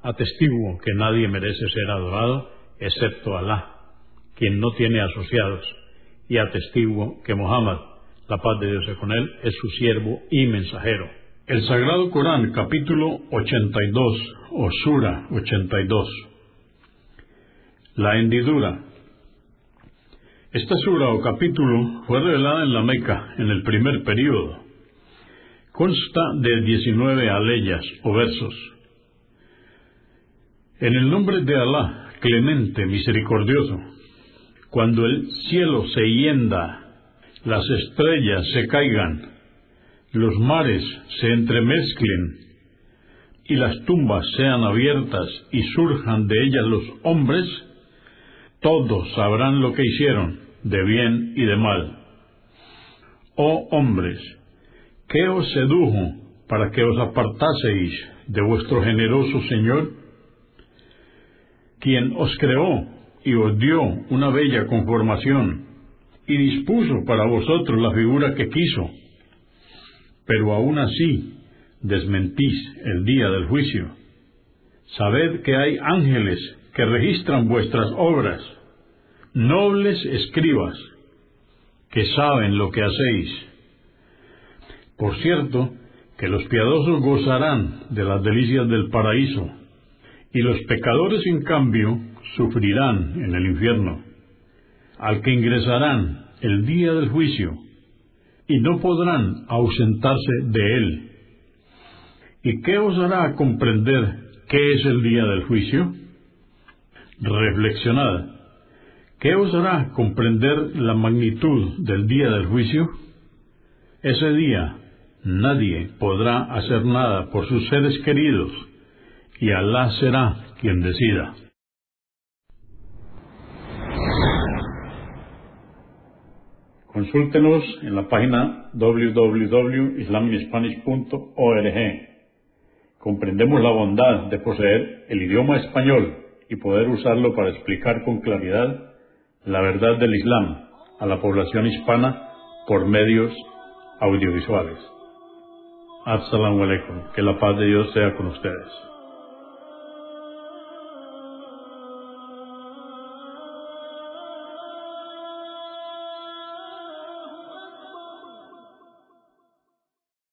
Atestiguo que nadie merece ser adorado excepto Alá, quien no tiene asociados, y atestiguo que Muhammad, la paz de Dios sea con él, es su siervo y mensajero. El Sagrado Corán, capítulo 82, o sura 82. La Hendidura. Esta sura o capítulo fue revelada en la Meca, en el primer período. Consta de 19 aleyas o versos. En el nombre de Alá, Clemente, Misericordioso. Cuando el cielo se hienda, las estrellas se caigan, los mares se entremezclen y las tumbas sean abiertas y surjan de ellas los hombres, todos sabrán lo que hicieron, de bien y de mal. Oh hombres, ¿qué os sedujo para que os apartaseis de vuestro generoso Señor? Quien os creó y os dio una bella conformación y dispuso para vosotros la figura que quiso. Pero aún así desmentís el día del juicio. Sabed que hay ángeles que registran vuestras obras, nobles escribas, que saben lo que hacéis. Por cierto, que los piadosos gozarán de las delicias del paraíso, y los pecadores, en cambio, sufrirán en el infierno, al que ingresarán el día del juicio, y no podrán ausentarse de él. ¿Y qué os hará comprender qué es el día del juicio? Reflexionad. ¿Qué os hará comprender la magnitud del día del juicio? Ese día nadie podrá hacer nada por sus seres queridos, y Alá será quien decida. Consúltenos en la página www.islaminspanish.org. Comprendemos la bondad de poseer el idioma español y poder usarlo para explicar con claridad la verdad del Islam a la población hispana por medios audiovisuales. Asalamu alaykum. Que la paz de Dios sea con ustedes.